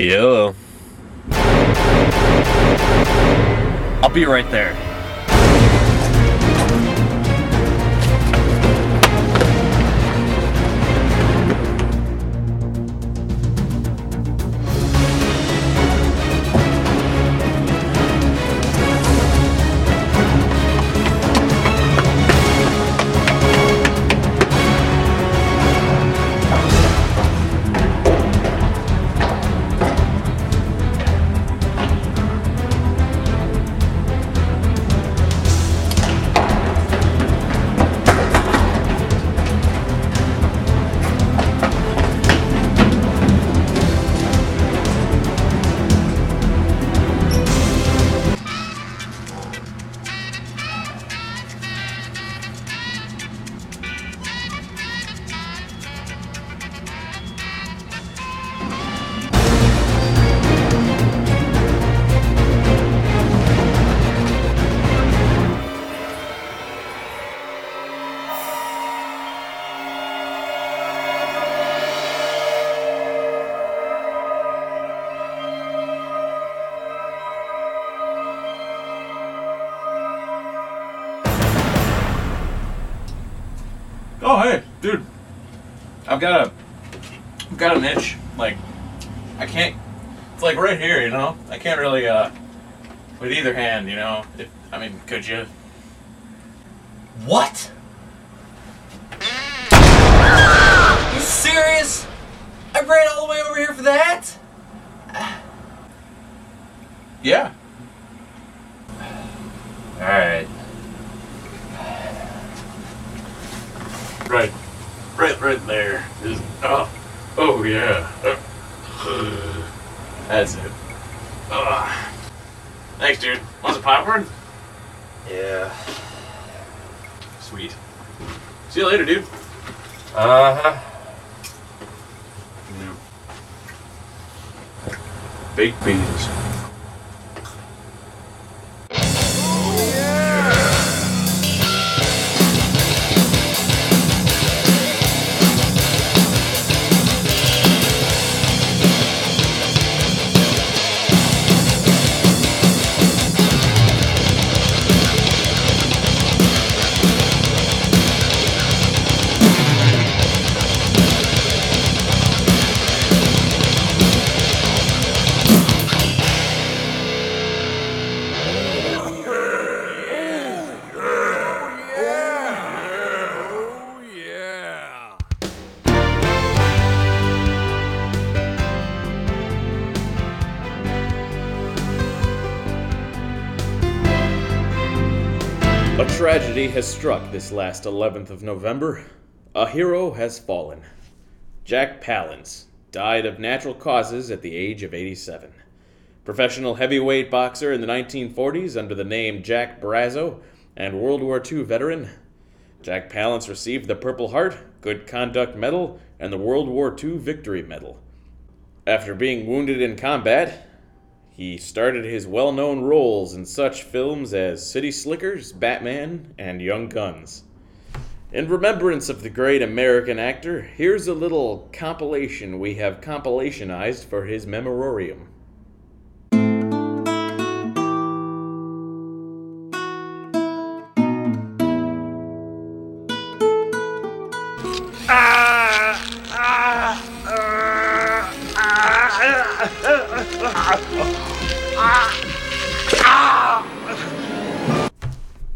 Yo. I'll be right there. Oh, hey, dude, I've got an itch, like, I can't, it's like right here, you know, I can't really, with either hand, you know, if, I mean, could you? What? You serious? I ran all the way over here for that? Yeah. Alright. Right there. Is, oh yeah. That's it. Thanks, dude. Wants a popcorn? Yeah. Sweet. See you later, dude. Yeah. Baked beans. A tragedy has struck this last 11th of November. A hero has fallen. Jack Palance died of natural causes at the age of 87. Professional heavyweight boxer in the 1940s under the name Jack Brazzo and World War II veteran, Jack Palance received the Purple Heart, Good Conduct Medal, and the World War II Victory Medal. After being wounded in combat, he started his well-known roles in such films as City Slickers, Batman, and Young Guns. In remembrance of the great American actor, here's a little compilation we have compilationized for his memoriam.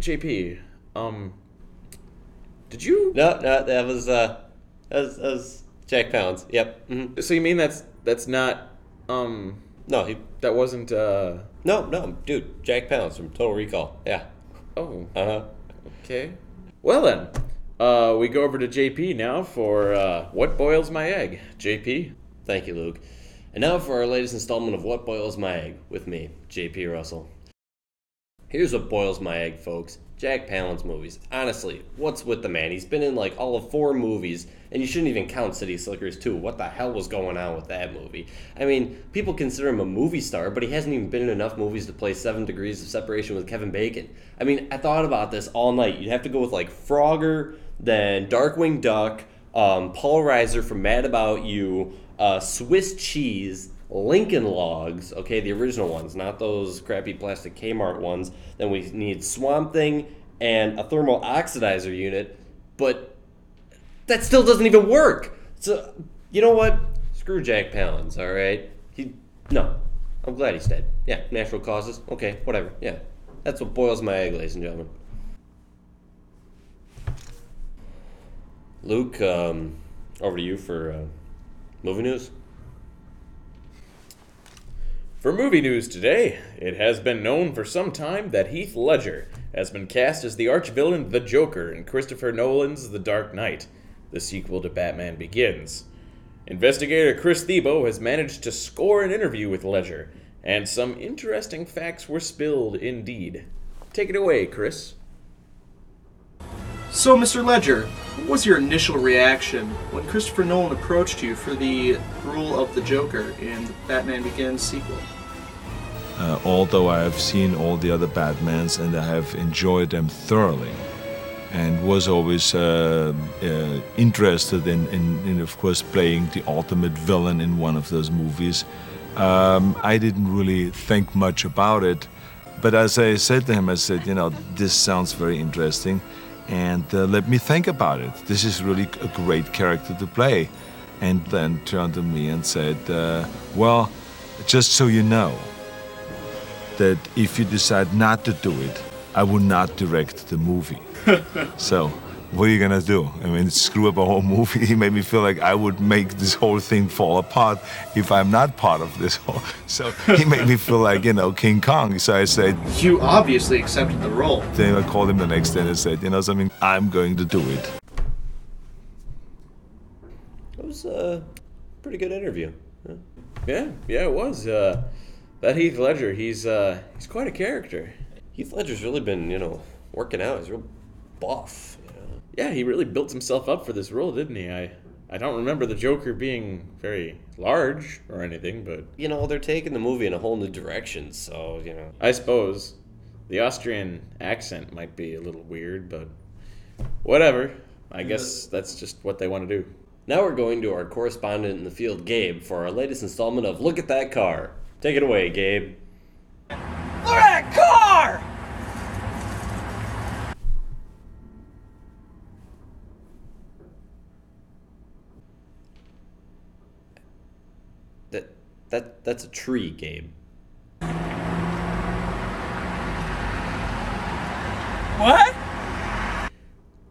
JP, did you? No, that was Jack Pounds. Yep. Mm-hmm. So you mean that's not, No, that wasn't, No, dude, Jack Pounds from Total Recall. Yeah. Oh. Uh-huh. Okay. Well then, we go over to JP now for, What Boils My Egg? JP? Thank you, Luke. And now for our latest installment of What Boils My Egg with me, J.P. Russell. Here's what boils my egg, folks. Jack Palance movies. Honestly, what's with the man? He's been in like all of 4 movies, and you shouldn't even count City Slickers 2. What the hell was going on with that movie? I mean, people consider him a movie star, but he hasn't even been in enough movies to play 7 Degrees of Separation with Kevin Bacon. I mean, I thought about this all night. You'd have to go with like Frogger, then Darkwing Duck, Paul Reiser from Mad About You, Swiss Cheese, Lincoln Logs, okay, the original ones, not those crappy plastic Kmart ones. Then we need Swamp Thing and a thermal oxidizer unit, but that still doesn't even work. So, you know what? Screw Jack Palance, all right? No, I'm glad he's dead. Yeah, natural causes, okay, whatever, yeah. That's what boils my egg, ladies and gentlemen. Luke, over to you for movie news. For movie news today, it has been known for some time that Heath Ledger has been cast as the arch-villain The Joker in Christopher Nolan's The Dark Knight, the sequel to Batman Begins. Investigator Chris Thiebaud has managed to score an interview with Ledger, and some interesting facts were spilled indeed. Take it away, Chris. So, Mr. Ledger, what was your initial reaction when Christopher Nolan approached you for the role of the Joker in the Batman Begins sequel? Although I have seen all the other Batmans and I have enjoyed them thoroughly, and was always interested in, of course, playing the ultimate villain in one of those movies, I didn't really think much about it. But as I said to him, I said, you know, this sounds very interesting. And let me think about it. This is really a great character to play. And then turned to me and said, well, just so you know, that if you decide not to do it, I will not direct the movie. So what are you gonna do? I mean, screw up a whole movie. He made me feel like I would make this whole thing fall apart if I'm not part of this whole. So he made me feel like, you know, King Kong. So I said, you obviously accepted the role. Then I called him the next day and I said, you know something, I'm going to do it. It was a pretty good interview. Huh? Yeah, it was. That Heath Ledger, he's quite a character. Heath Ledger's really been, you know, working out. He's real buff. Yeah, he really built himself up for this role, didn't he? I don't remember the Joker being very large or anything, but... You know, they're taking the movie in a whole new direction, so, you know... I suppose the Austrian accent might be a little weird, but whatever. I guess that's just what they want to do. Now we're going to our correspondent in the field, Gabe, for our latest installment of Look at That Car. Take it away, Gabe. Look at that car! That's a tree, Gabe. What?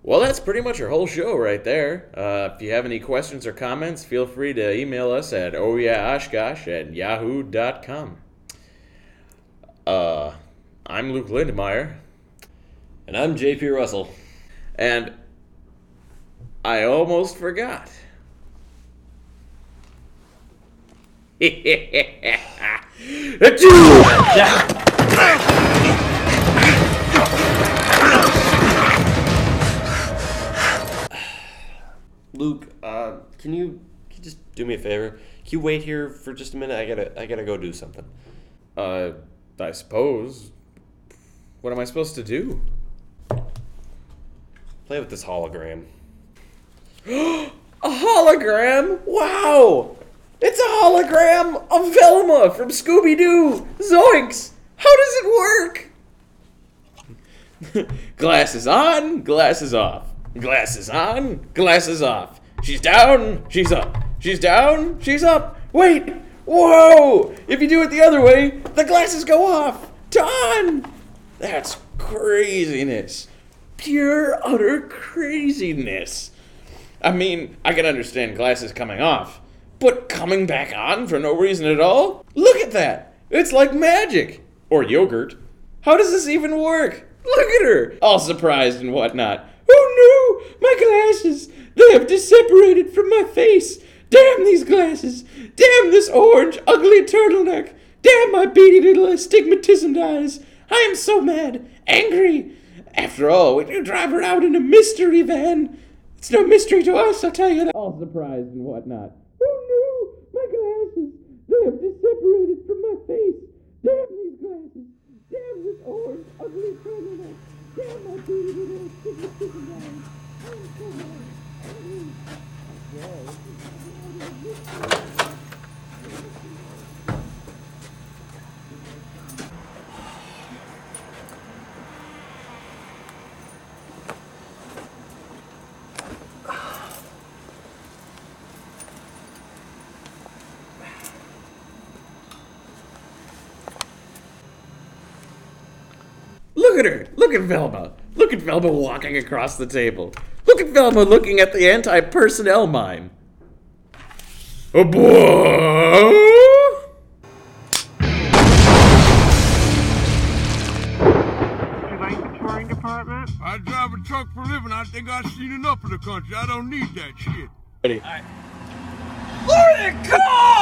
Well, that's pretty much our whole show right there. If you have any questions or comments, feel free to email us at ohyeahoshkosh@yahoo.com. I'm Luke Lindemeyer. And I'm J.P. Russell. And I almost forgot. Luke, can you just do me a favor? Can you wait here for just a minute? I gotta go do something. I suppose. What am I supposed to do? Play with this hologram. A hologram? Wow! It's a hologram of Velma from Scooby-Doo! Zoinks! How does it work? Glasses on, glasses off. Glasses on, glasses off. She's down, she's up. She's down, she's up. Wait! Whoa! If you do it the other way, the glasses go off! To on! That's craziness. Pure, utter craziness. I mean, I can understand glasses coming off. But coming back on for no reason at all? Look at that! It's like magic! Or yogurt. How does this even work? Look at her! All surprised and whatnot. Oh no! My glasses! They have separated from my face! Damn these glasses! Damn this orange, ugly turtleneck! Damn my beady little astigmatismed eyes! I am so mad! Angry! After all, when you drive her out in a mystery van, it's no mystery to us, I'll tell you that. All surprised and whatnot. Oh no, my glasses, they have separated from my face. Damn these glasses, damn this orange, ugly turtleneck, damn my beauty little chicken eyes. I'm so mad. I mean, Look at her. Look at Velma. Look at Velma walking across the table. Look at Velma looking at the anti-personnel mime. A boy! I drive a truck for a living. I think I've seen enough of the country. I don't need that shit. Ready? All right. Lord, God!